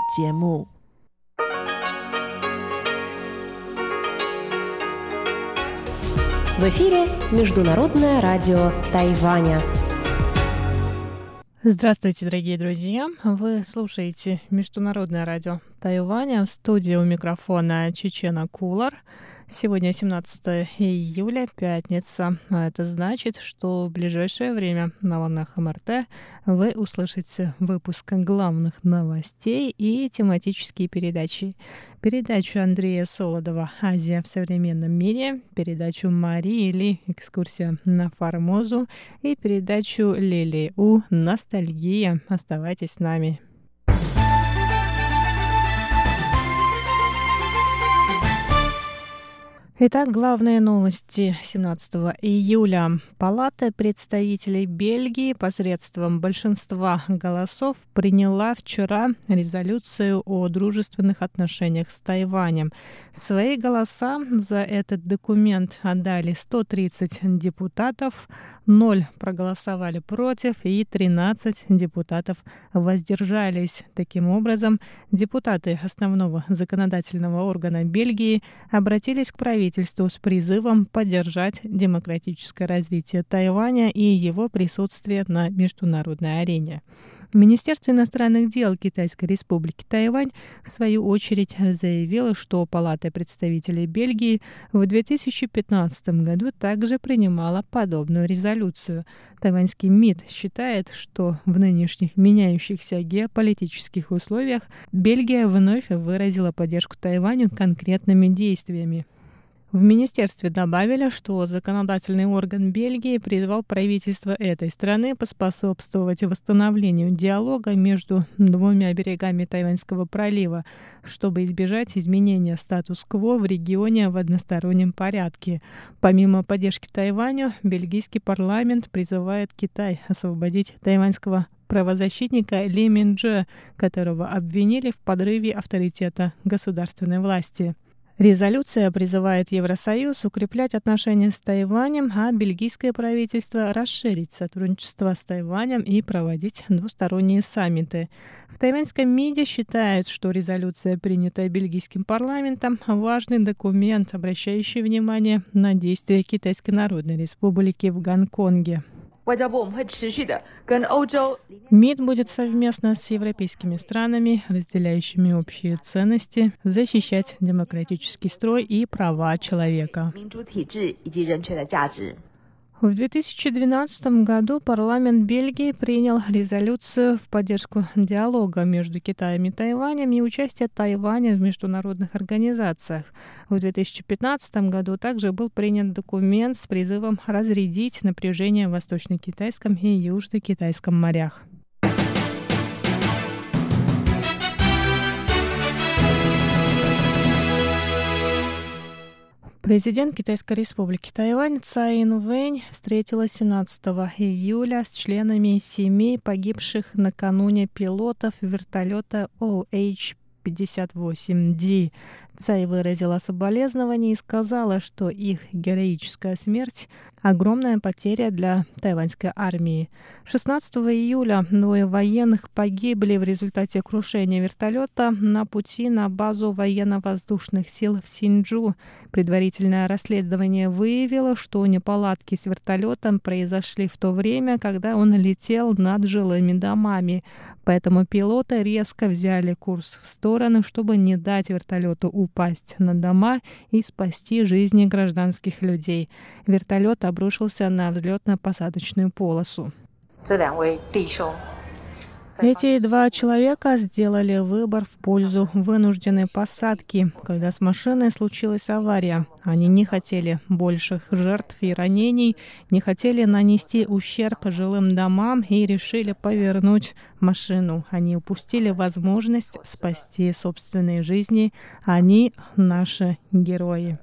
В эфире Международное радио Тайваня. Здравствуйте, дорогие друзья! Вы слушаете Международное радио Тайваня. В студии у микрофона Чечена Куулар. Сегодня 17 июля, пятница. А это значит, что в ближайшее время на волнах МРТ вы услышите выпуск главных новостей и тематические передачи. Передачу Андрея Солодова «Азия в современном мире», передачу Марии Ли «Экскурсия на Формозу» и передачу Лили У «Ностальгия». Оставайтесь с нами. Итак, главные новости 17 июля. Палата представителей Бельгии посредством большинства голосов приняла вчера резолюцию о дружественных отношениях с Тайванем. Свои голоса за этот документ отдали 130 депутатов, 0 проголосовали против и 13 депутатов воздержались. Таким образом, депутаты основного законодательного органа Бельгии обратились к правительству с призывом поддержать демократическое развитие Тайваня и его присутствие на международной арене. Министерство иностранных дел Китайской Республики Тайвань в свою очередь заявило, что Палата представителей Бельгии в 2015 году также принимала подобную резолюцию. Тайваньский МИД считает, что в нынешних меняющихся геополитических условиях Бельгия вновь выразила поддержку Тайваню конкретными действиями. В министерстве добавили, что законодательный орган Бельгии призвал правительство этой страны поспособствовать восстановлению диалога между двумя берегами Тайваньского пролива, чтобы избежать изменения статус-кво в регионе в одностороннем порядке. Помимо поддержки Тайваню, бельгийский парламент призывает Китай освободить тайваньского правозащитника Ли Минже, которого обвинили в подрыве авторитета государственной власти. Резолюция призывает Евросоюз укреплять отношения с Тайванем, а бельгийское правительство расширить сотрудничество с Тайванем и проводить двусторонние саммиты. В тайваньском МИДе считают, что резолюция, принятая бельгийским парламентом, важный документ, обращающий внимание на действия Китайской Народной Республики в Гонконге. МИД будет совместно с европейскими странами, разделяющими общие ценности, защищать демократический строй и права человека. В 2012 году парламент Бельгии принял резолюцию в поддержку диалога между Китаем и Тайванем и участия Тайваня в международных организациях. В 2015 году также был принят документ с призывом разрядить напряжение в Восточно-Китайском и Южно-Китайском морях. Президент Китайской Республики Тайвань Цай Ин-вэнь встретилась 17 июля с членами семей погибших накануне пилотов вертолета OH-58D. Цай выразила соболезнования и сказала, что их героическая смерть – огромная потеря для тайваньской армии. 16 июля двое военных погибли в результате крушения вертолета на пути на базу военно-воздушных сил в Синьчжу. Предварительное расследование выявило, что неполадки с вертолетом произошли в то время, когда он летел над жилыми домами. Поэтому пилоты резко взяли курс в сторону, чтобы не дать вертолету упасть на дома и спасти жизни гражданских людей. Вертолет обрушился на взлетно-посадочную полосу. Эти два человека сделали выбор в пользу вынужденной посадки, когда с машиной случилась авария. Они не хотели больших жертв и ранений, не хотели нанести ущерб жилым домам и решили повернуть машину. Они упустили возможность спасти собственные жизни. Они наши герои.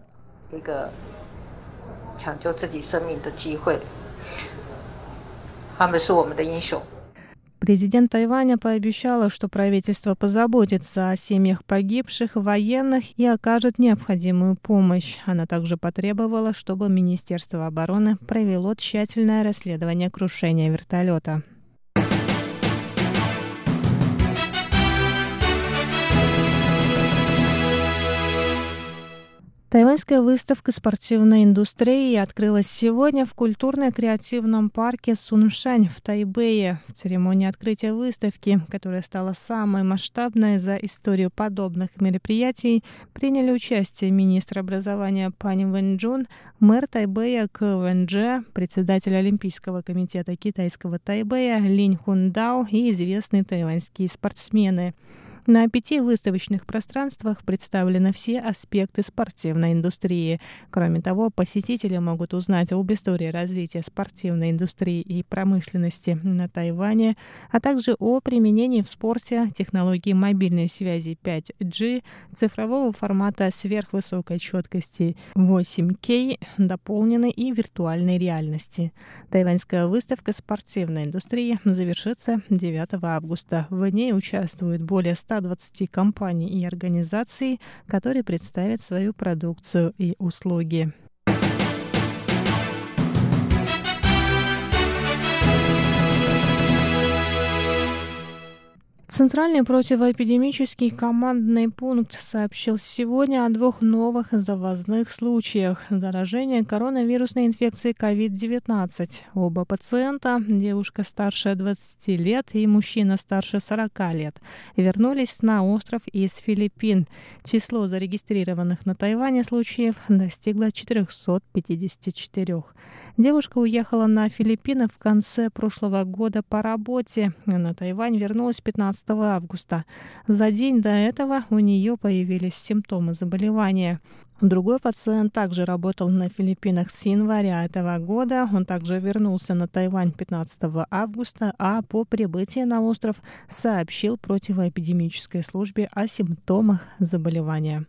Президент Тайваня пообещала, что правительство позаботится о семьях погибших военных и окажет необходимую помощь. Она также потребовала, чтобы Министерство обороны провело тщательное расследование крушения вертолета. Тайваньская выставка спортивной индустрии открылась сегодня в культурно-креативном парке Суншань в Тайбэе. В церемонии открытия выставки, которая стала самой масштабной за историю подобных мероприятий, приняли участие министр образования Пань Вэньцзюнь, мэр Тайбэя Кэ Вэнцзе, председатель Олимпийского комитета китайского Тайбэя Линь Хундао и известные тайваньские спортсмены. На 5 выставочных пространствах представлены все аспекты спортивной индустрии. Кроме того, посетители могут узнать об истории развития спортивной индустрии и промышленности на Тайване, а также о применении в спорте технологии мобильной связи 5G, цифрового формата сверхвысокой четкости 8K, дополненной и виртуальной реальности. Тайваньская выставка спортивной индустрии завершится 9 августа. В ней участвуют более 120 компаний и организаций, которые представят свою продукцию и услуги. Центральный противоэпидемический командный пункт сообщил сегодня о 2 новых завозных случаях заражения коронавирусной инфекцией COVID-19. Оба пациента, девушка старше 20 лет и мужчина старше 40 лет, вернулись на остров из Филиппин. Число зарегистрированных на Тайване случаев достигло 454. Девушка уехала на Филиппины в конце прошлого года по работе. На Тайвань вернулась 15 августа. За день до этого у нее появились симптомы заболевания. Другой пациент также работал на Филиппинах с января этого года. Он также вернулся на Тайвань 15 августа, а по прибытии на остров сообщил противоэпидемической службе о симптомах заболевания.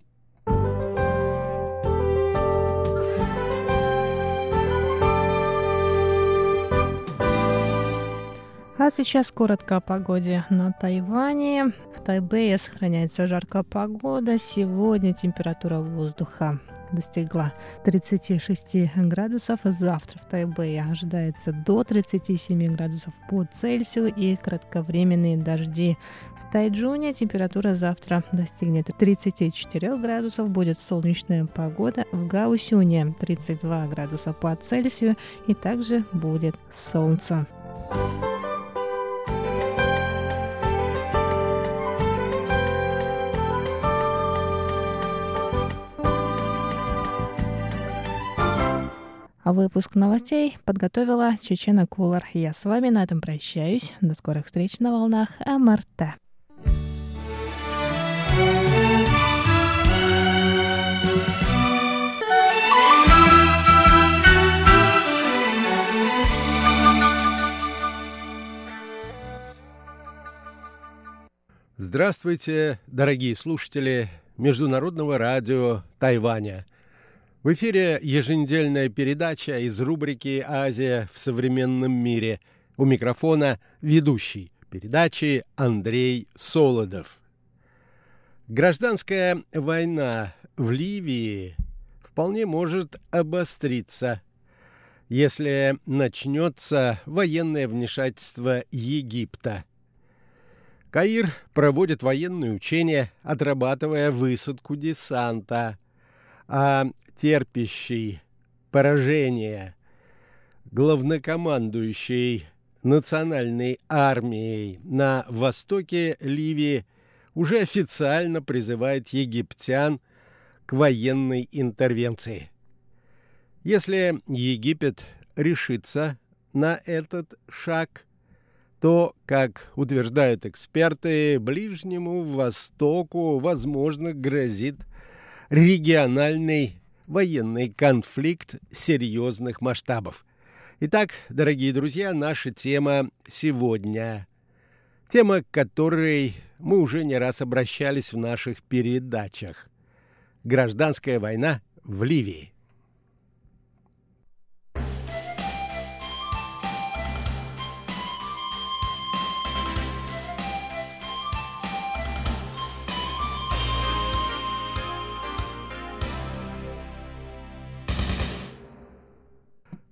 А сейчас коротко о погоде на Тайване. В Тайбэе сохраняется жаркая погода. Сегодня температура воздуха достигла 36 градусов. Завтра в Тайбэе ожидается до 37 градусов по Цельсию и кратковременные дожди. В Тайчжуне температура завтра достигнет 34 градусов. Будет солнечная погода. В Гаосюне 32 градуса по Цельсию и также будет солнце. Выпуск новостей подготовила Чечена Куулар. Я с вами на этом прощаюсь. До скорых встреч на волнах МРТ. Здравствуйте, дорогие слушатели Международного радио Тайваня. В эфире еженедельная передача из рубрики «Азия в современном мире». У микрофона ведущий передачи Андрей Солодов. Гражданская война в Ливии вполне может обостриться, если начнется военное вмешательство Египта. Каир проводит военные учения, отрабатывая высадку десанта, а терпящий поражение главнокомандующий национальной армией на востоке Ливии уже официально призывает египтян к военной интервенции. Если Египет решится на этот шаг, то, как утверждают эксперты, Ближнему Востоку, возможно, грозит региональный военный конфликт серьезных масштабов. Итак, дорогие друзья, наша тема сегодня. Тема, к которой мы уже не раз обращались в наших передачах. Гражданская война в Ливии.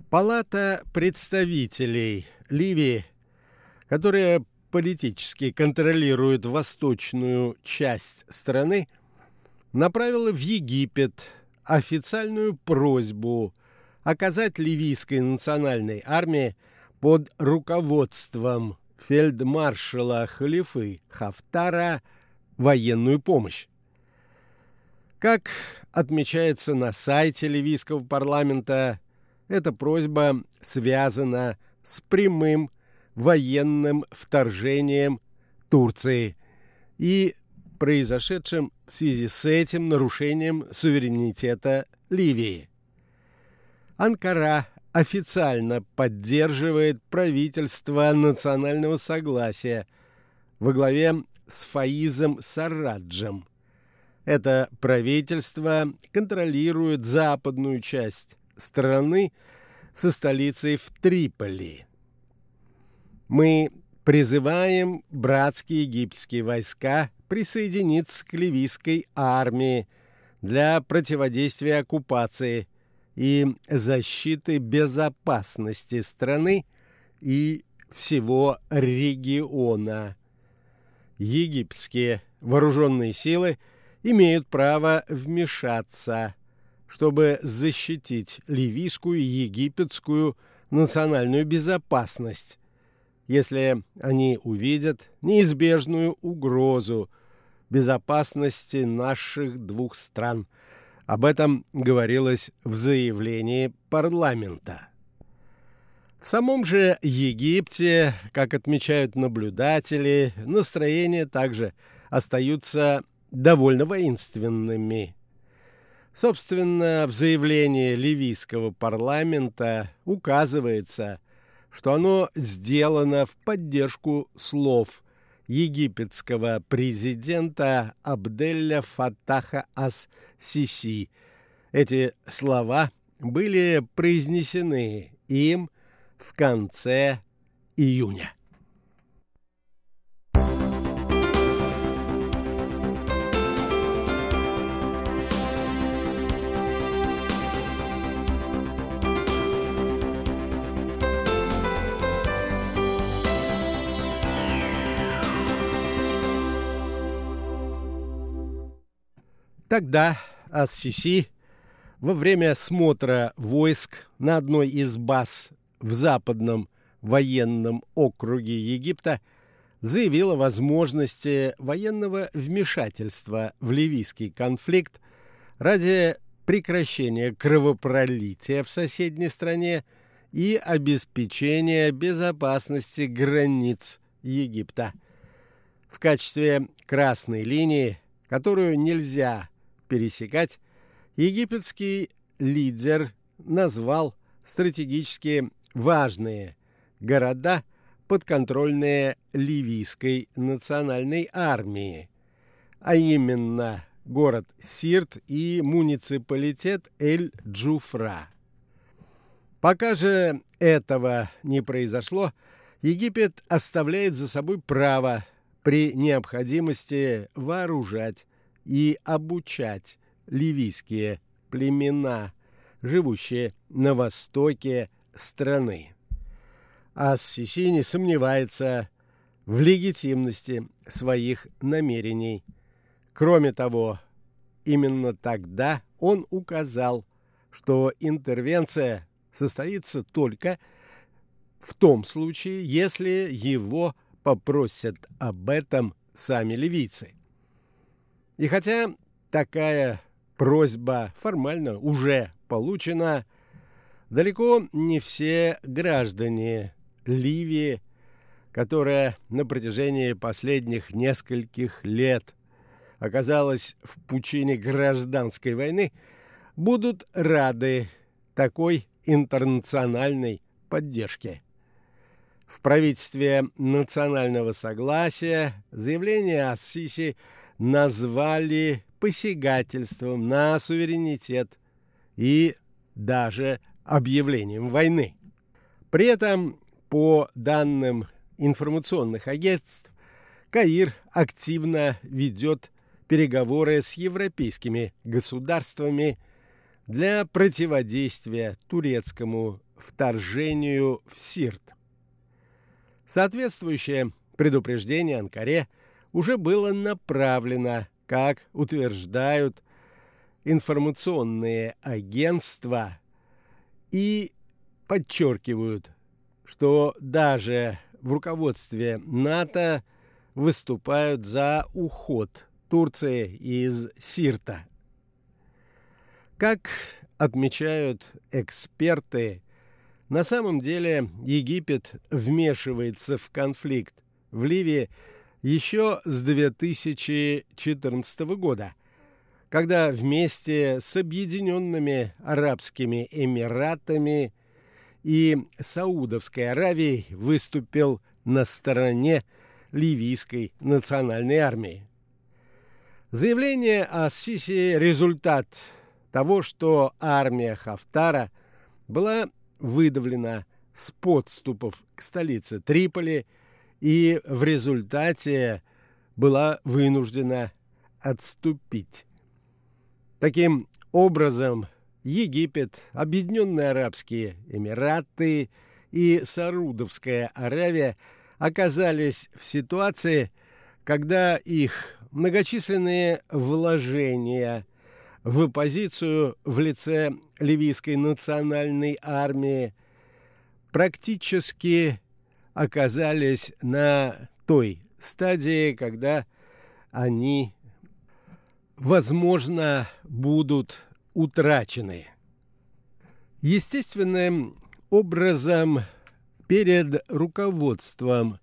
Палата представителей Ливии, которая политически контролирует восточную часть страны, направила в Египет официальную просьбу оказать ливийской национальной армии под руководством фельдмаршала Халифы Хафтара военную помощь. Как отмечается на сайте ливийского парламента, эта просьба связана с прямым военным вторжением Турции и произошедшим в связи с этим нарушением суверенитета Ливии. Анкара официально поддерживает правительство национального согласия во главе с Фаизом Сарраджем. Это правительство контролирует западную часть страны со столицей в Триполи. Мы призываем братские египетские войска присоединиться к ливийской армии для противодействия оккупации и защиты безопасности страны и всего региона. Египетские вооруженные силы имеют право вмешаться, чтобы защитить ливийскую и египетскую национальную безопасность, если они увидят неизбежную угрозу безопасности наших двух стран. Об этом говорилось в заявлении парламента. В самом же Египте, как отмечают наблюдатели, настроения также остаются довольно воинственными. Собственно, в заявлении ливийского парламента указывается, что оно сделано в поддержку слов египетского президента Абделя Фаттаха ас-Сиси. Эти слова были произнесены им в конце июня. Тогда ас-Сиси во время смотра войск на одной из баз в западном военном округе Египта заявил о возможности военного вмешательства в ливийский конфликт ради прекращения кровопролития в соседней стране и обеспечения безопасности границ Египта. В качестве красной линии, которую нельзя пересекать, египетский лидер назвал стратегически важные города, подконтрольные ливийской национальной армии, а именно город Сирт и муниципалитет Эль-Джуфра. Пока же этого не произошло, Египет оставляет за собой право при необходимости вооружать и обучать ливийские племена, живущие на востоке страны. Ас-Сиси не сомневается в легитимности своих намерений. Кроме того, именно тогда он указал, что интервенция состоится только в том случае, если его попросят об этом сами ливийцы. И хотя такая просьба формально уже получена, далеко не все граждане Ливии, которая на протяжении последних нескольких лет оказалась в пучине гражданской войны, будут рады такой интернациональной поддержке. В правительстве национального согласия заявление ас-Сиси назвали посягательством на суверенитет и даже объявлением войны. При этом, по данным информационных агентств, Каир активно ведет переговоры с европейскими государствами для противодействия турецкому вторжению в Сирт. Соответствующее предупреждение Анкаре уже было направлено, как утверждают информационные агентства и подчеркивают, что даже в руководстве НАТО выступают за уход Турции из Сирта. Как отмечают эксперты, на самом деле Египет вмешивается в конфликт в Ливии еще с 2014 года, когда вместе с Объединенными Арабскими Эмиратами и Саудовской Аравией выступил на стороне Ливийской национальной армии. Заявление ас-Сиси – результат того, что армия Хафтара была выдавлена с подступов к столице Триполи и в результате была вынуждена отступить. Таким образом, Египет, Объединенные Арабские Эмираты и Саудовская Аравия оказались в ситуации, когда их многочисленные вложения в оппозицию в лице Ливийской национальной армии практически оказались на той стадии, когда они, возможно, будут утрачены. Естественным образом перед руководством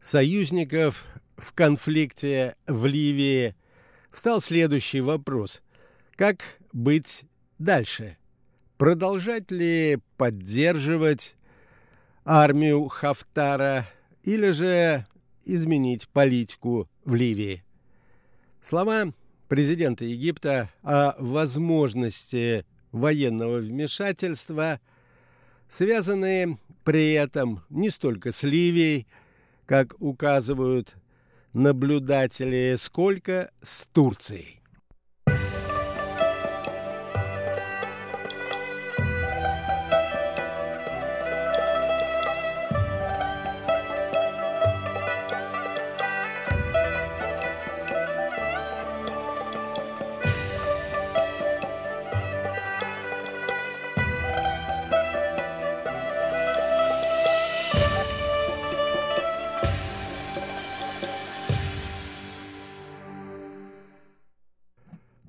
союзников в конфликте в Ливии встал следующий вопрос: как быть дальше? Продолжать ли поддерживать армию Хафтара или же изменить политику в Ливии? Слова президента Египта о возможности военного вмешательства связаны при этом не столько с Ливией, как указывают наблюдатели, сколько с Турцией.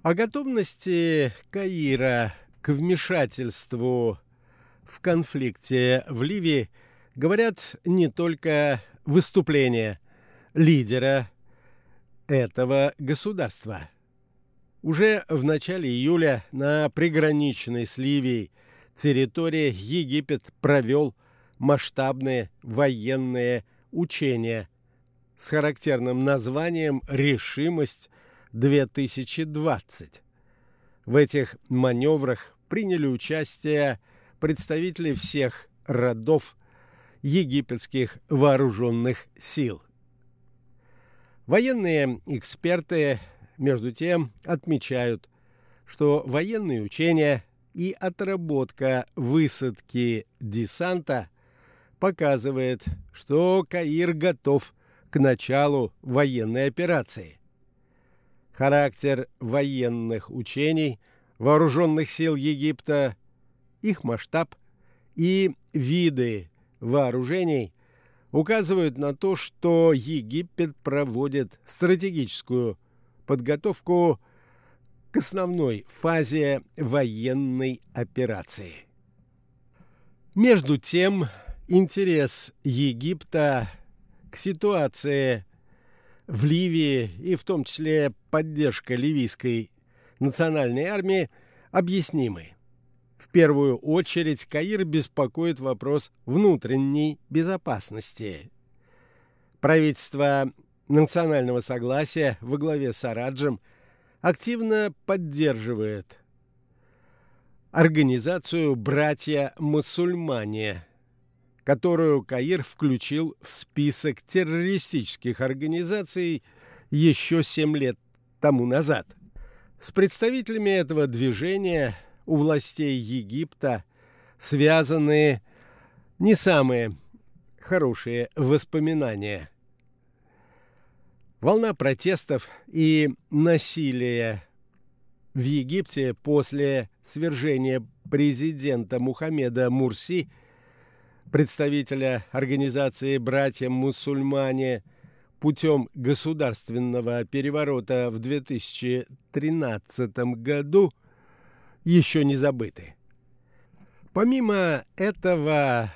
О готовности Каира к вмешательству в конфликте в Ливии говорят не только выступления лидера этого государства. Уже в начале июля на приграничной с Ливией территории Египет провел масштабные военные учения с характерным названием «Решимость 2020. В этих маневрах приняли участие представители всех родов египетских вооруженных сил. Военные эксперты, между тем, отмечают, что военные учения и отработка высадки десанта показывает, что Каир готов к началу военной операции. Характер военных учений вооруженных сил Египта, их масштаб и виды вооружений указывают на то, что Египет проводит стратегическую подготовку к основной фазе военной операции. Между тем, интерес Египта к ситуации в Ливии и в том числе поддержка ливийской национальной армии объяснимы. В первую очередь Каир беспокоит вопрос внутренней безопасности. Правительство национального согласия во главе с Сарраджем активно поддерживает организацию «Братья-мусульмане», которую Каир включил в список террористических организаций еще 7 лет тому назад. С представителями этого движения у властей Египта связаны не самые хорошие воспоминания. Волна протестов и насилия в В Египте после свержения президента Мухаммеда Мурси, представителя организации «Братья-мусульмане», путем государственного переворота в 2013 году еще не забыты. Помимо этого,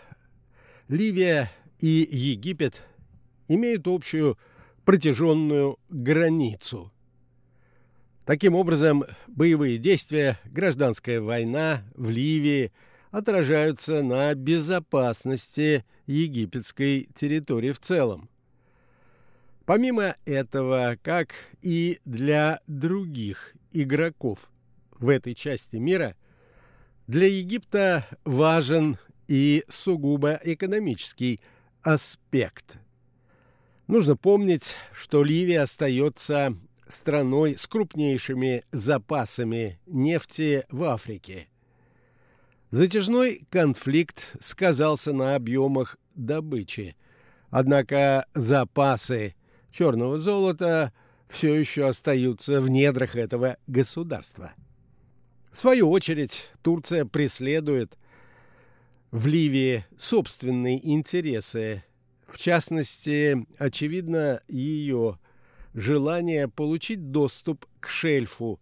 Ливия и Египет имеют общую протяженную границу. Таким образом, боевые действия, гражданская война в Ливии отражаются на безопасности египетской территории в целом. Помимо этого, как и для других игроков в этой части мира, для Египта важен и сугубо экономический аспект. Нужно помнить, что Ливия остается страной с крупнейшими запасами нефти в Африке. Затяжной конфликт сказался на объемах добычи, однако запасы черного золота все еще остаются в недрах этого государства. В свою очередь, Турция преследует в Ливии собственные интересы, в частности, очевидно, ее желание получить доступ к шельфу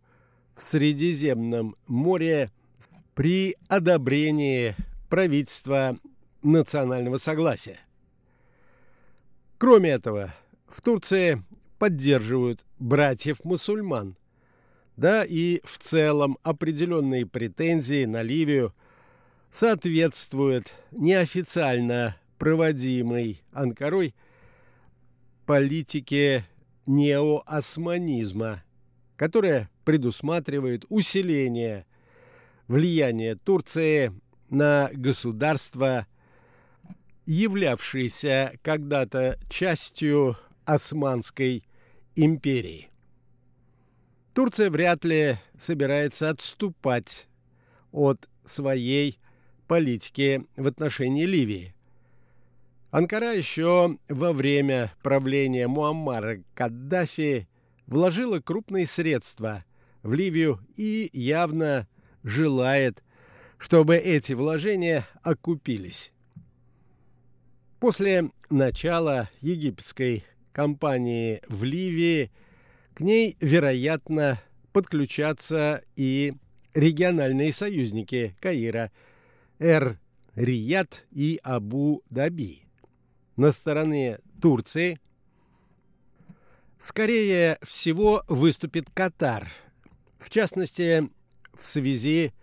в Средиземном море при одобрении правительства национального согласия. Кроме этого, в Турции поддерживают братьев-мусульман, да и в целом определенные претензии на Ливию соответствуют неофициально проводимой Анкарой политике неоосманизма, которая предусматривает усиление влияния Турции на государства, являвшиеся когда-то частью Османской империи. Турция вряд ли собирается отступать от своей политики в отношении Ливии. Анкара еще во время правления Муаммара Каддафи вложила крупные средства в Ливию и явно желает, чтобы эти вложения окупились. После начала египетской кампании в Ливии к ней, вероятно, подключатся и региональные союзники Каира, Эр-Рияд и Абу-Даби. На стороне Турции, скорее всего, выступит Катар, в частности, в связи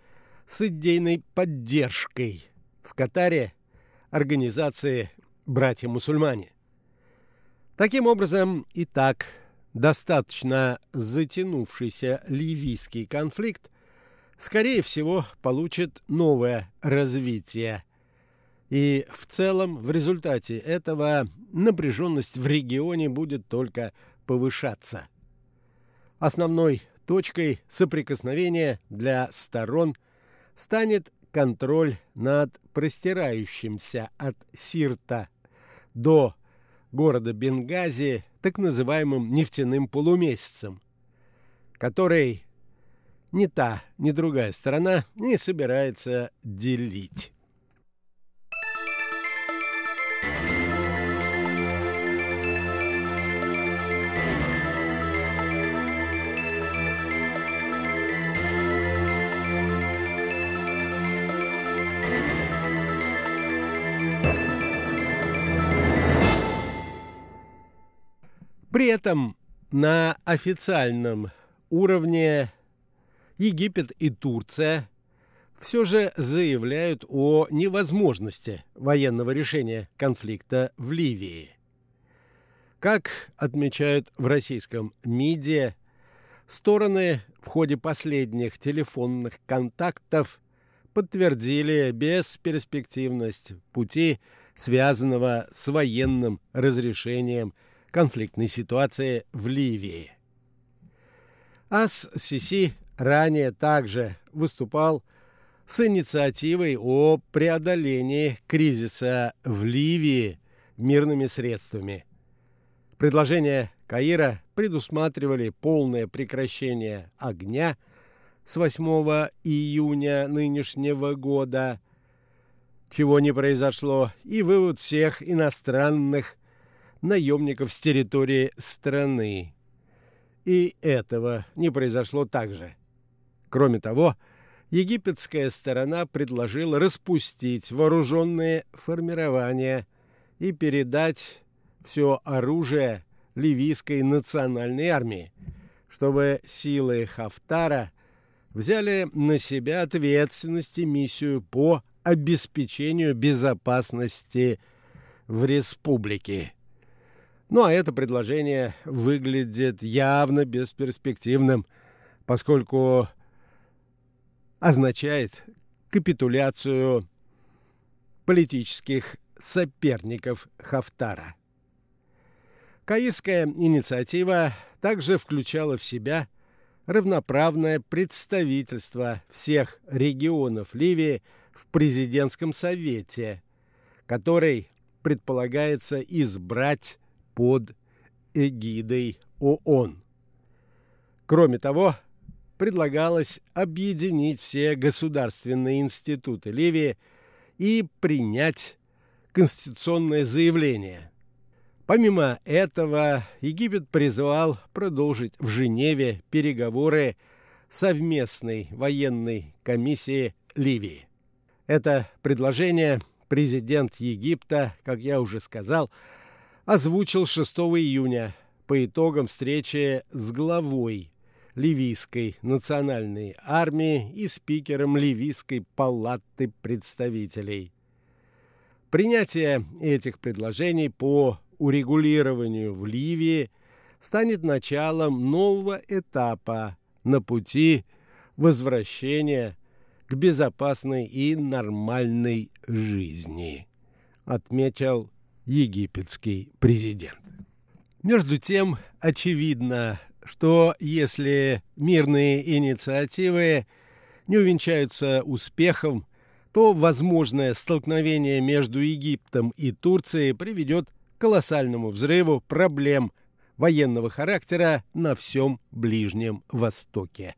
с идейной поддержкой в Катаре организации «Братья-мусульмане». Таким образом, и так достаточно затянувшийся ливийский конфликт, скорее всего, получит новое развитие. И в целом в результате этого напряженность в регионе будет только повышаться. Основной точкой соприкосновения для сторон станет контроль над простирающимся от Сирта до города Бенгази так называемым нефтяным полумесяцем, который ни та, ни другая сторона не собирается делить. При этом на официальном уровне Египет и Турция все же заявляют о невозможности военного решения конфликта в Ливии. Как отмечают в российском МИДе, стороны в ходе последних телефонных контактов подтвердили бесперспективность пути, связанного с военным разрешением конфликтной ситуации в Ливии. ас-Сиси ранее также выступал с инициативой о преодолении кризиса в Ливии мирными средствами. Предложения Каира предусматривали полное прекращение огня с 8 июня нынешнего года, чего не произошло, и вывод всех иностранных наемников с территории страны. И этого не произошло также. Кроме того, египетская сторона предложила распустить вооруженные формирования и передать все оружие ливийской национальной армии, чтобы силы Хафтара взяли на себя ответственность и миссию по обеспечению безопасности в республике. Ну а это предложение выглядит явно бесперспективным, поскольку означает капитуляцию политических соперников Хафтара. Каирская инициатива также включала в себя равноправное представительство всех регионов Ливии в президентском совете, который предполагается избрать под эгидой ООН. Кроме того, предлагалось объединить все государственные институты Ливии и принять конституционное заявление. Помимо этого, Египет призвал продолжить в Женеве переговоры совместной военной комиссии Ливии. Это предложение президент Египта, как я уже сказал, озвучил 6 июня по итогам встречи с главой Ливийской национальной армии и спикером Ливийской палаты представителей. Принятие этих предложений по урегулированию в Ливии станет началом нового этапа на пути возвращения к безопасной и нормальной жизни, отметил египетский президент. Между тем, очевидно, что если мирные инициативы не увенчаются успехом, то возможное столкновение между Египтом и Турцией приведет к колоссальному взрыву проблем военного характера на всем Ближнем Востоке.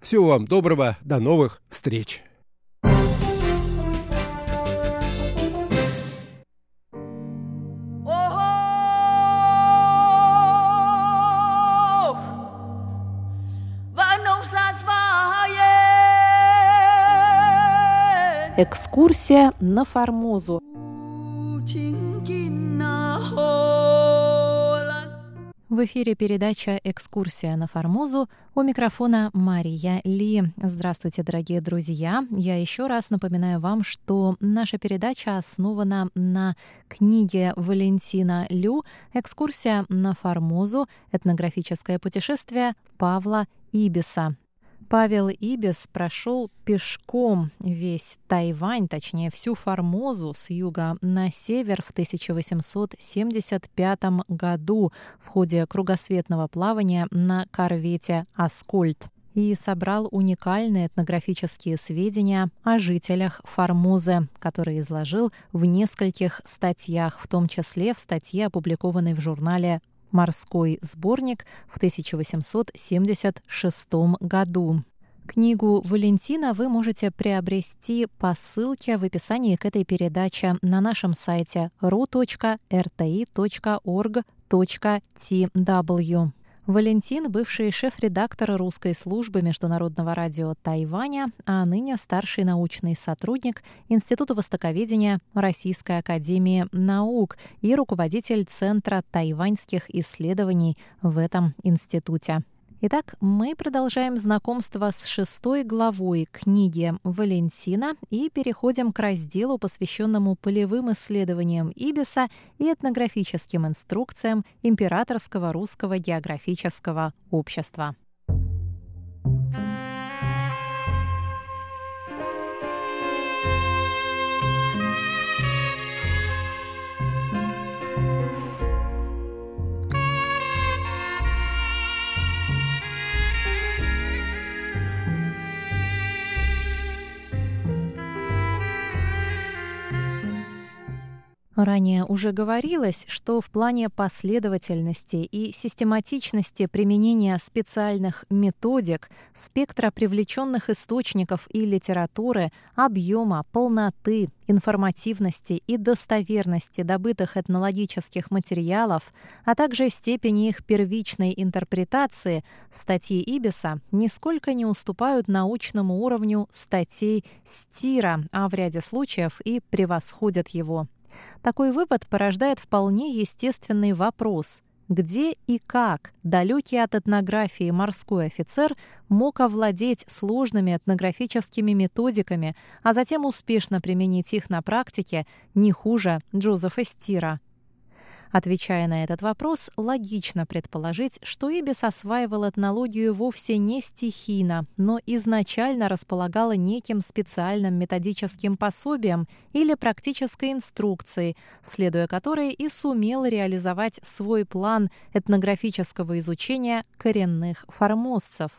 Всего вам доброго, до новых встреч! Экскурсия на Формозу. В эфире передача «Экскурсия на Формозу», у микрофона Мария Ли. Здравствуйте, дорогие друзья! Я еще раз напоминаю вам, что наша передача основана на книге Валентина Лю «Экскурсия на Формозу. Этнографическое путешествие Павла Ибиса». Павел Ибис прошел пешком весь Тайвань, точнее всю Формозу с юга на север в 1875 году в ходе кругосветного плавания на корвете «Аскольд» и собрал уникальные этнографические сведения о жителях Формозы, которые изложил в нескольких статьях, в том числе в статье, опубликованной в журнале «Морской сборник» в 1876 году. Книгу Валентина вы можете приобрести по ссылке в описании к этой передаче на нашем сайте ru.rti.org.tw. Валентин – бывший шеф-редактор русской службы Международного радио Тайваня, а ныне старший научный сотрудник Института востоковедения Российской академии наук и руководитель Центра тайваньских исследований в этом институте. Итак, мы продолжаем знакомство с 6 главой книги Валентина и переходим к разделу, посвященному полевым исследованиям Ибиса и этнографическим инструкциям Императорского русского географического общества. Ранее уже говорилось, что в плане последовательности и систематичности применения специальных методик, спектра привлеченных источников и литературы, объема, полноты, информативности и достоверности добытых этнологических материалов, а также степени их первичной интерпретации, статьи Ибиса нисколько не уступают научному уровню статей Стира, а в ряде случаев и превосходят его. Такой вывод порождает вполне естественный вопрос: где и как далекий от этнографии морской офицер мог овладеть сложными этнографическими методиками, а затем успешно применить их на практике не хуже Джозефа Стира? Отвечая на этот вопрос, логично предположить, что Ибис осваивал этнологию вовсе не стихийно, но изначально располагала неким специальным методическим пособием или практической инструкцией, следуя которой и сумел реализовать свой план этнографического изучения коренных формозцев.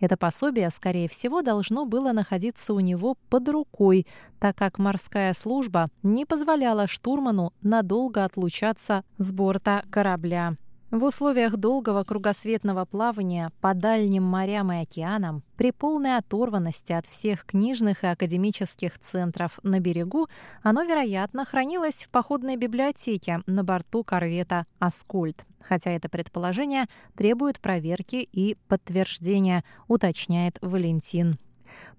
Это пособие, скорее всего, должно было находиться у него под рукой, так как морская служба не позволяла штурману надолго отлучаться с борта корабля. В условиях долгого кругосветного плавания по дальним морям и океанам, при полной оторванности от всех книжных и академических центров на берегу, оно, вероятно, хранилось в походной библиотеке на борту корвета «Аскольд», хотя это предположение требует проверки и подтверждения, уточняет Валентин.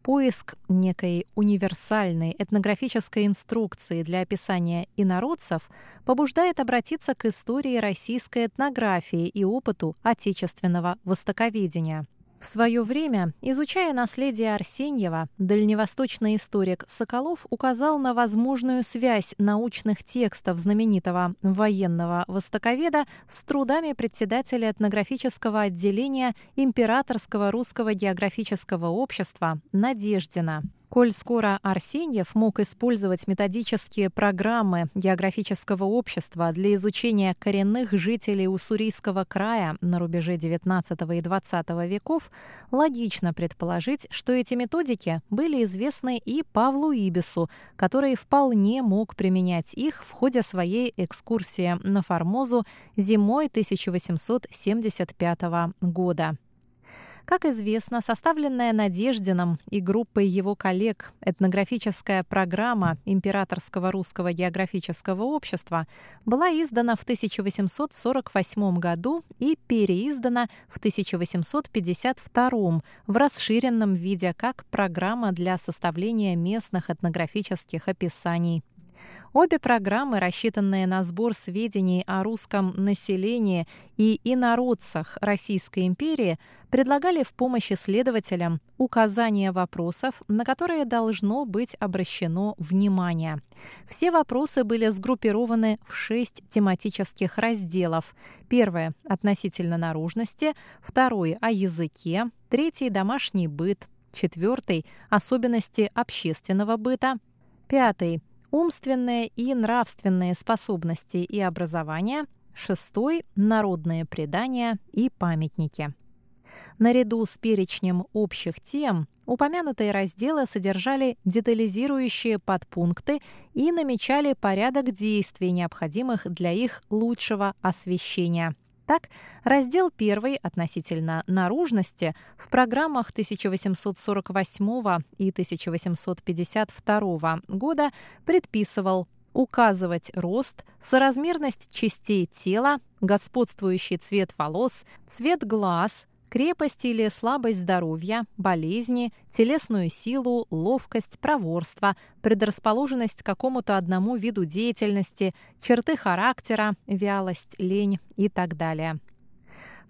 Поиск некой универсальной этнографической инструкции для описания инородцев побуждает обратиться к истории российской этнографии и опыту отечественного востоковедения. В свое время, изучая наследие Арсеньева, дальневосточный историк Соколов указал на возможную связь научных текстов знаменитого военного востоковеда с трудами председателя этнографического отделения Императорского русского географического общества Надеждина. Коль скоро Арсеньев мог использовать методические программы географического общества для изучения коренных жителей Уссурийского края на рубеже XIX и XX веков, логично предположить, что эти методики были известны и Павлу Ибису, который вполне мог применять их в ходе своей экскурсии на Формозу зимой 1875 года. Как известно, составленная Надеждином и группой его коллег этнографическая программа Императорского русского географического общества была издана в 1848 году и переиздана в 1852 в расширенном виде как программа для составления местных этнографических описаний. Обе программы, рассчитанные на сбор сведений о русском населении и инородцах Российской империи, предлагали в помощь исследователям указание вопросов, на которые должно быть обращено внимание. Все вопросы были сгруппированы в 6 тематических разделов. Первое – относительно наружности, второй – о языке, третий – домашний быт, четвертый – особенности общественного быта, пятый – умственные и нравственные способности и образование, 6. Народные предания и памятники. Наряду с перечнем общих тем упомянутые разделы содержали детализирующие подпункты и намечали порядок действий, необходимых для их лучшего освещения. Так, раздел 1 относительно наружности в программах 1848 и 1852 года предписывал указывать рост, соразмерность частей тела, господствующий цвет волос, цвет глаз, крепость или слабость здоровья, болезни, телесную силу, ловкость, проворство, предрасположенность к какому-то одному виду деятельности, черты характера, вялость, лень и так далее.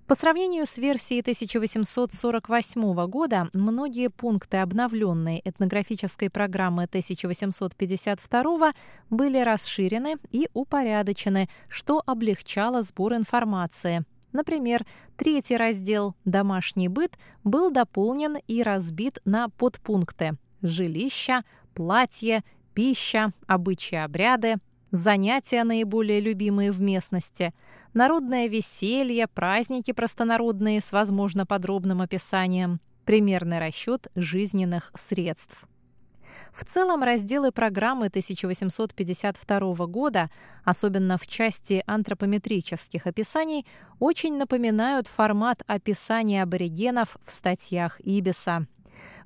По сравнению с версией 1848 года, многие пункты обновленной этнографической программы 1852 были расширены и упорядочены, что облегчало сбор информации. Например, 3 раздел «Домашний быт» был дополнен и разбит на подпункты: жилища, платье, пища, обычаи, обряды, занятия, наиболее любимые в местности, народное веселье, праздники простонародные с, возможно, подробным описанием, примерный расчет жизненных средств. В целом разделы программы 1852 года, особенно в части антропометрических описаний, очень напоминают формат описания аборигенов в статьях Ибиса.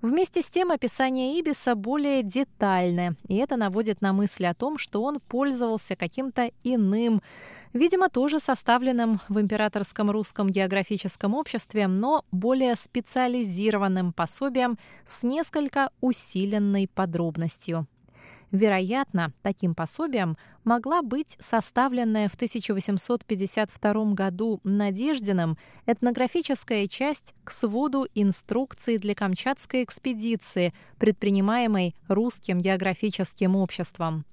Вместе с тем описания Ибиса более детальны, и это наводит на мысль о том, что он пользовался каким-то иным, видимо, тоже составленным в императорском русском географическом обществе, но более специализированным пособием с несколько усиленной подробностью. Вероятно, таким пособием могла быть составленная в 1852 году Надеждиным этнографическая часть к своду инструкций для Камчатской экспедиции, предпринимаемой Русским географическим обществом.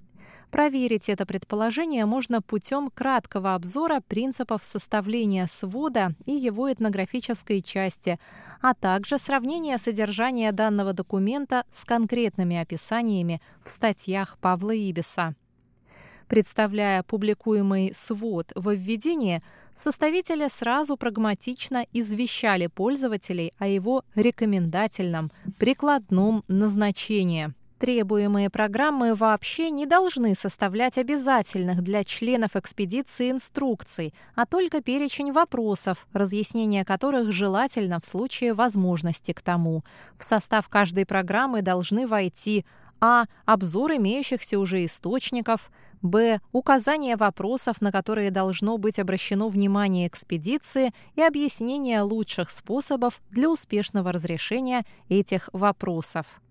Проверить это предположение можно путем краткого обзора принципов составления свода и его этнографической части, а также сравнения содержания данного документа с конкретными описаниями в статьях Павла Ибиса. Представляя публикуемый свод во введении, составители сразу прагматично извещали пользователей о его рекомендательном, прикладном назначении. Требуемые программы вообще не должны составлять обязательных для членов экспедиции инструкций, а только перечень вопросов, разъяснение которых желательно в случае возможности к тому. В состав каждой программы должны войти: а. Обзор имеющихся уже источников. Б. Указание вопросов, на которые должно быть обращено внимание экспедиции, и объяснение лучших способов для успешного разрешения этих вопросов.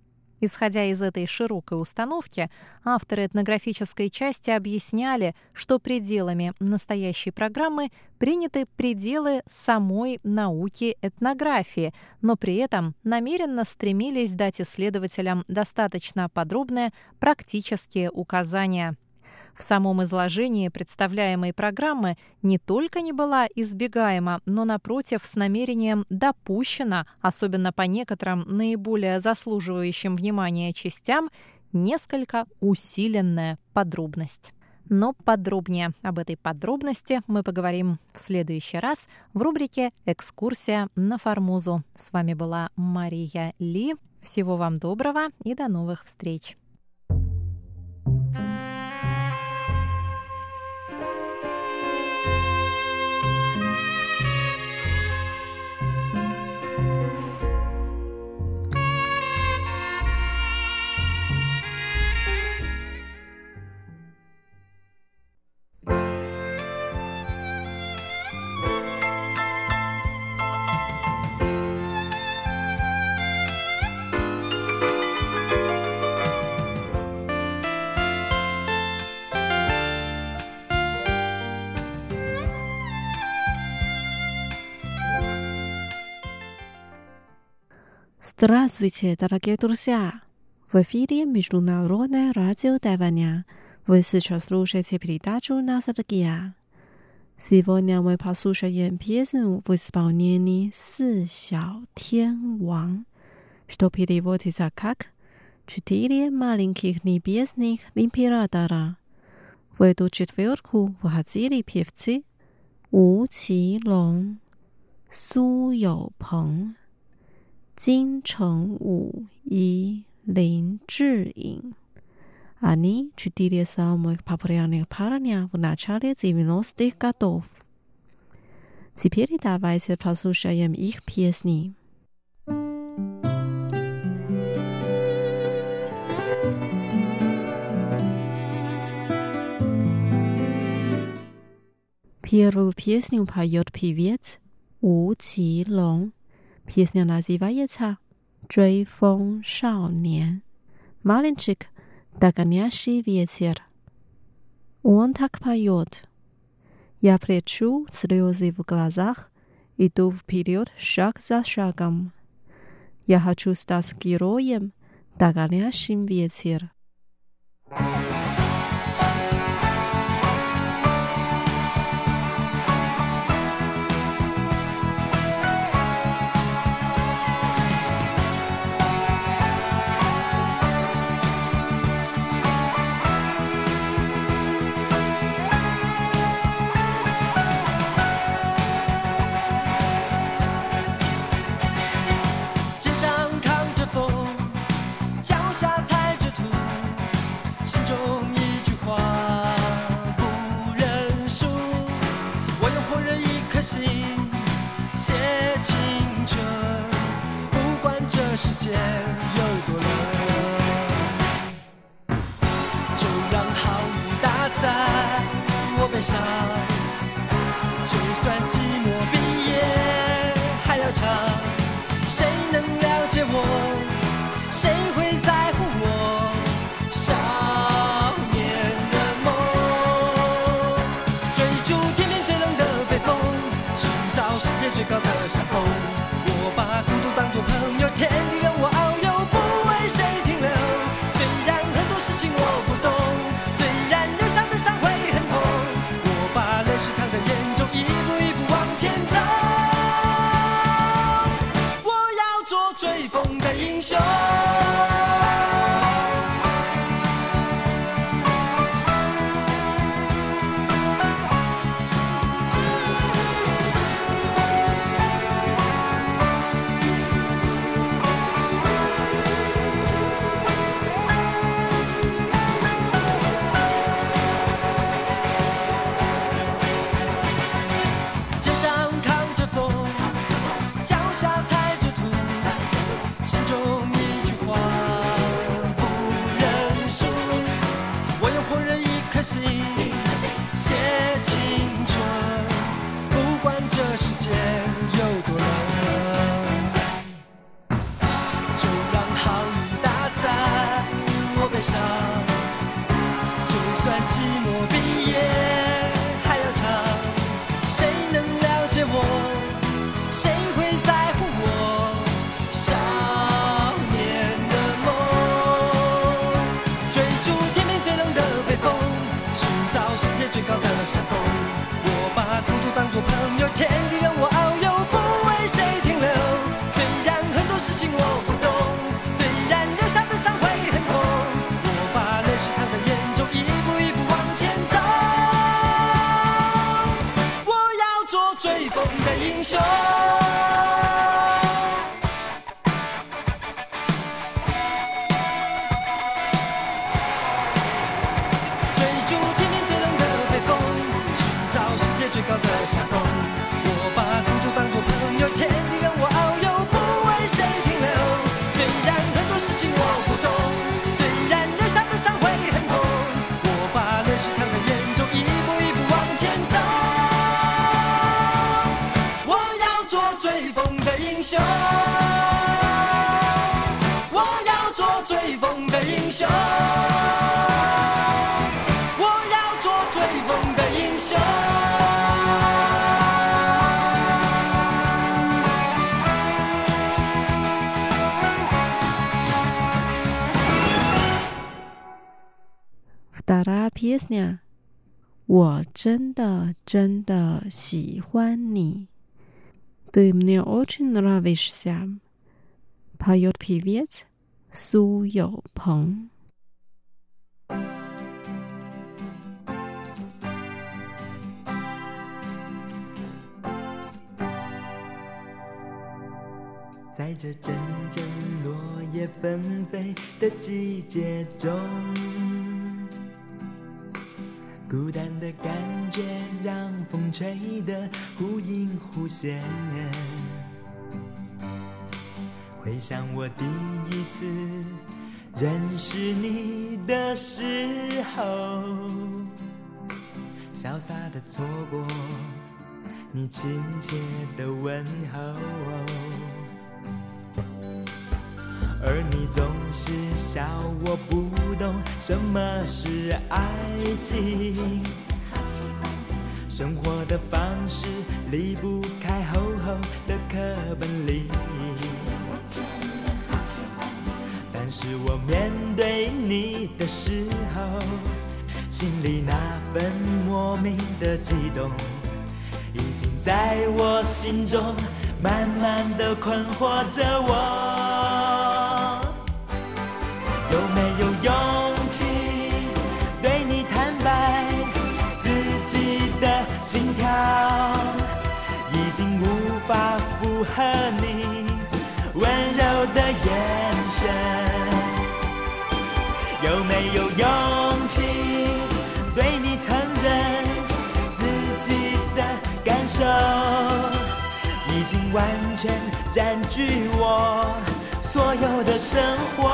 Исходя из этой широкой установки, авторы этнографической части объясняли, что пределами настоящей программы приняты пределы самой науки этнографии, но при этом намеренно стремились дать исследователям достаточно подробные практические указания. В самом изложении представляемой программы не только не была избегаема, но, напротив, с намерением допущена, особенно по некоторым наиболее заслуживающим внимания частям, несколько усиленная подробность. Но подробнее об этой подробности мы поговорим в следующий раз в рубрике «Экскурсия на Формозу». С вами была Мария Ли. Всего вам доброго и до новых встреч! Здравствуйте, дорогие друзья! В эфире Международное радио Тайваня. Вы сейчас слушаете передачу «Ностальгия». Сегодня мы послушаем песню в исполнении «Си-сяо-тен-ван», что переводится как «Четыре маленьких небесных императора». В эту четверку входили певцы У Чи Лонг, Су Йо, и Лэнь Чжин. Они четыре самых популярных парня в начале 90-х годов. Теперь давайте послушаем их песни. Первую песню поет певец У Чи Лонг. Песня называется «Джуй фон шао нен», «Маленчик, догоняющий ветер». Он так поет: «Я прячу слезы в глазах, иду вперед шаг за шагом. Я хочу стать героем, догоняющим ветер». Вторая песня «我真的喜欢你». «Ты мне очень нравишься», поет певец Су Йо.在这阵落叶纷飞的季节中，孤单的感觉让风吹得忽隐忽现。回想我第一次认识你的时候，潇洒的错过你亲切的问候。而你总是笑我不懂什么是爱情，生活的方式离不开厚厚的课本里。但是我面对你的时候，心里那份莫名的悸动，已经在我心中慢慢的困惑着我。有没有勇气对你坦白自己的心跳已经无法符合你温柔的眼神？有没有勇气对你承认自己的感受已经完全占据我所有的生活，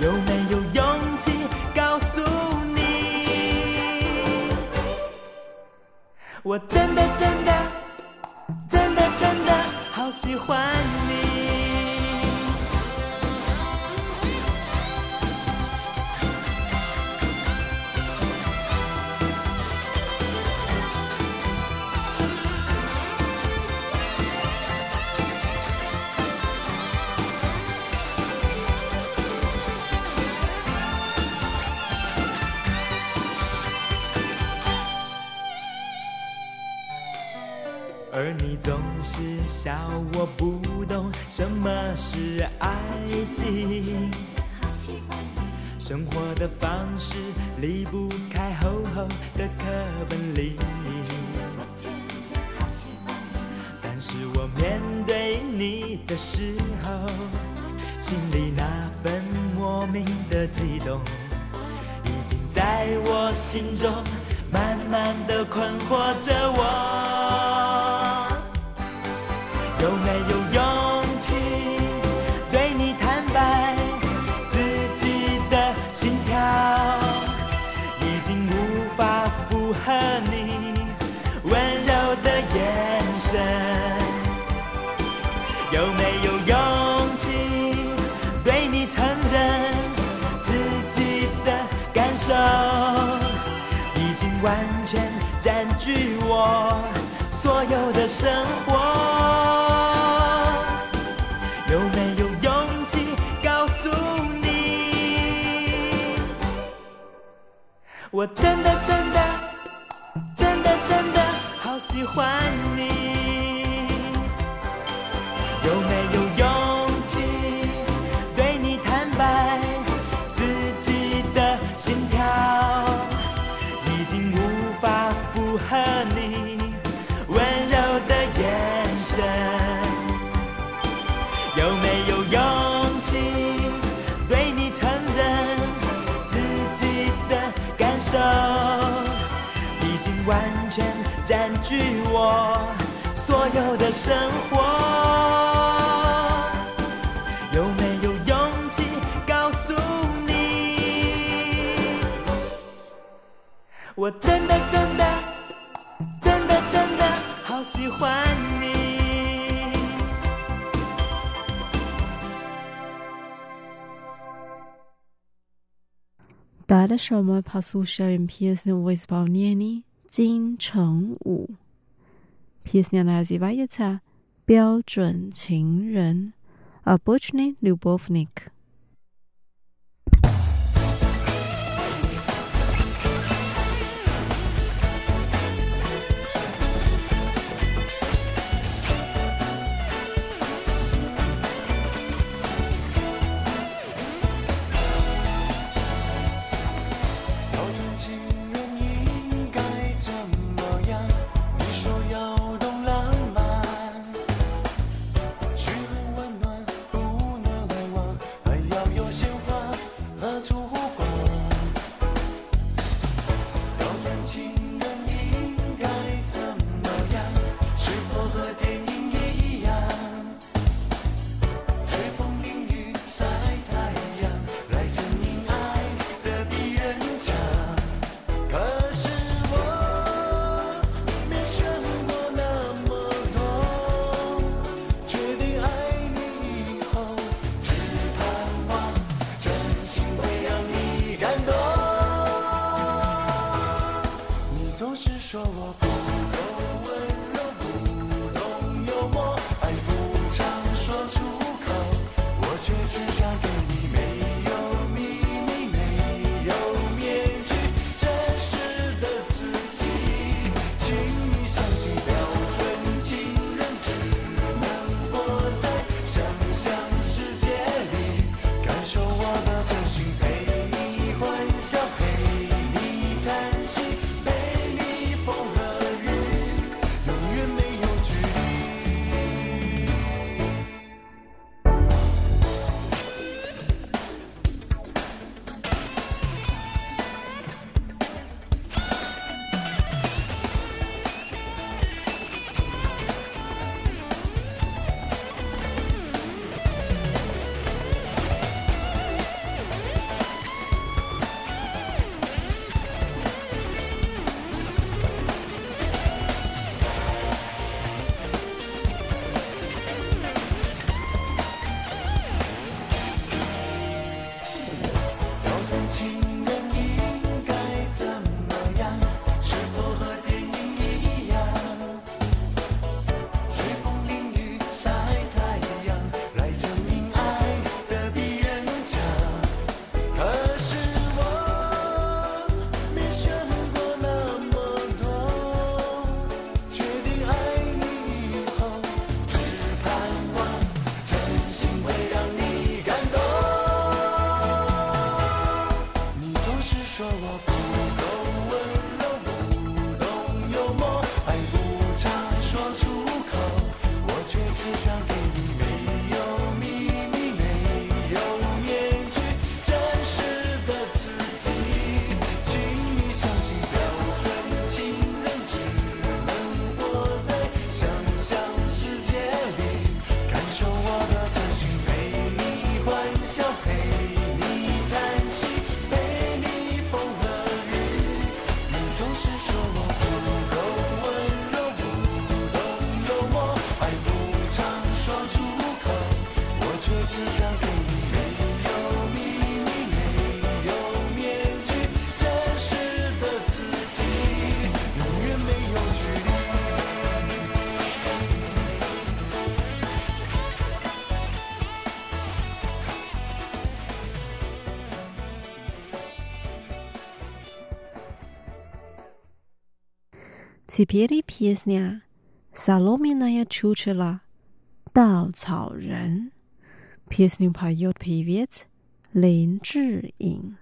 有没有勇气告诉你，我真的真的真的真的好喜欢你。而你总是笑我不懂什么是爱情，生活的方式离不开厚厚的课本里，但是我面对你的时候，心里那份莫名的悸动，已经在我心中慢慢的困惑着我。有没有勇气对你坦白自己的心跳已经无法符合你温柔的眼神？有没有勇气对你承认自己的感受已经完全占据我所有的生活？有没有勇气告诉你，我真的真的真的真的好喜欢你？有没有勇气对你坦白自己的心跳已经无法符合你温柔的眼神？有没有勇气对你承认自己的感受已经完全占据我所有的生活？有没有勇气告诉你，我真的真的真的真的好喜欢你？Дальше мы послушаем песню в исполнении Джин Чэн Ву. Песня называется «Бяоджун Чинрен», «Обычный любовник». Теперь песня «Соломенное чучело» Дао Цао Рен. Песню поет певец Лэнь Чжин.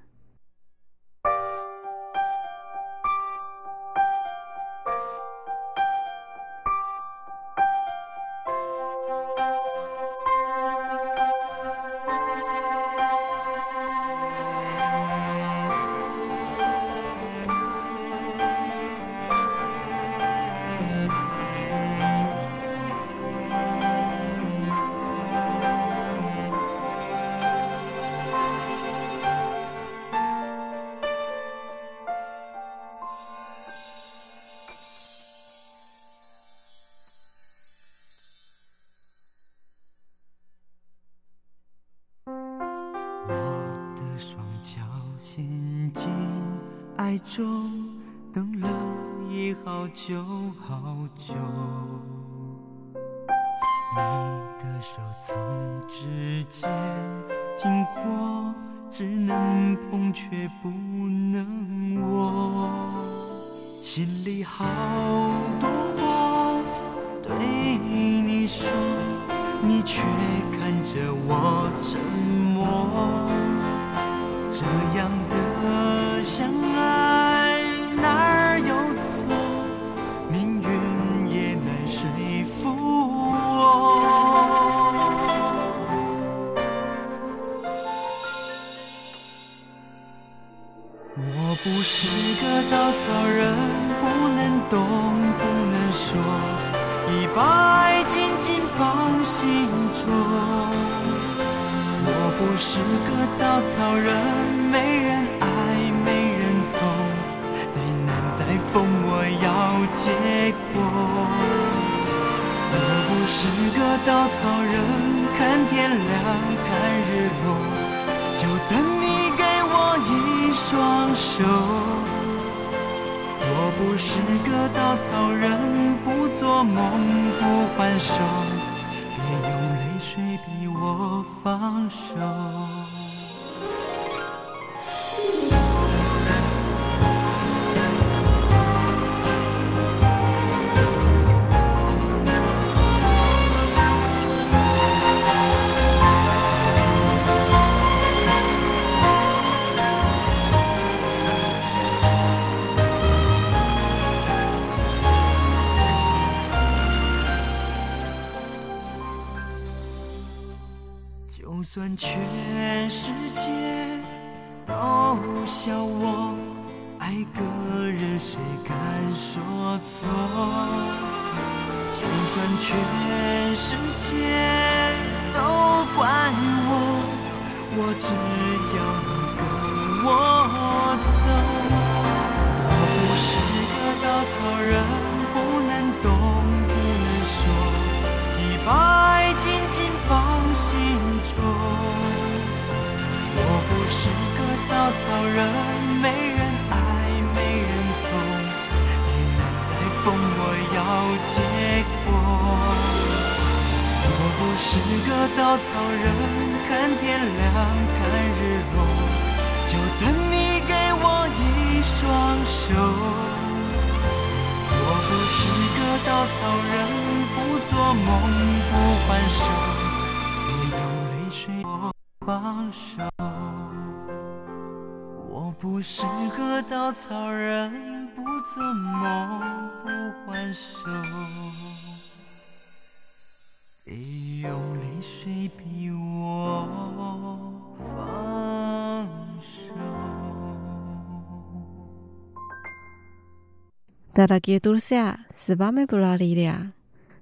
Дорогие друзья, с вами была Лилия.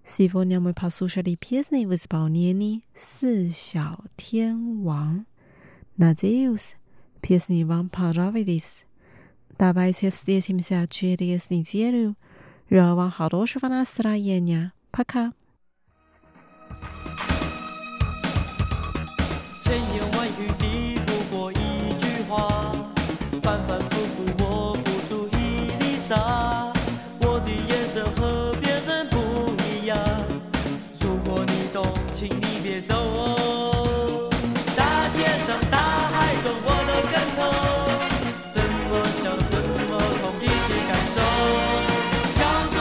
Сегодня мы послушали песни в исполнении Си-сяо-тен-ван. Надеюсь, песни вам понравились. Давайте встретимся через неделю. Желаю вам хорошего настроения. Пока! 别走哦大街上大海中我的感受怎么想怎么痛一起感受阳光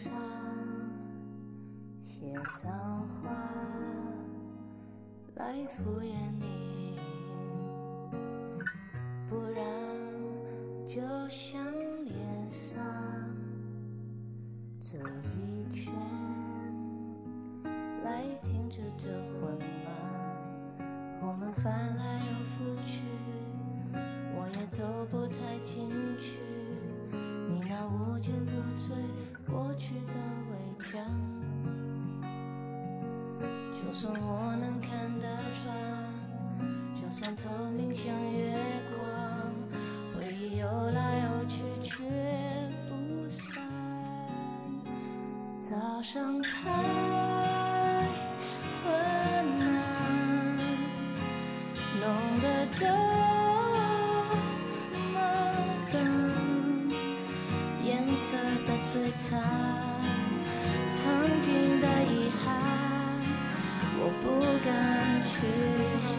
我不敢去想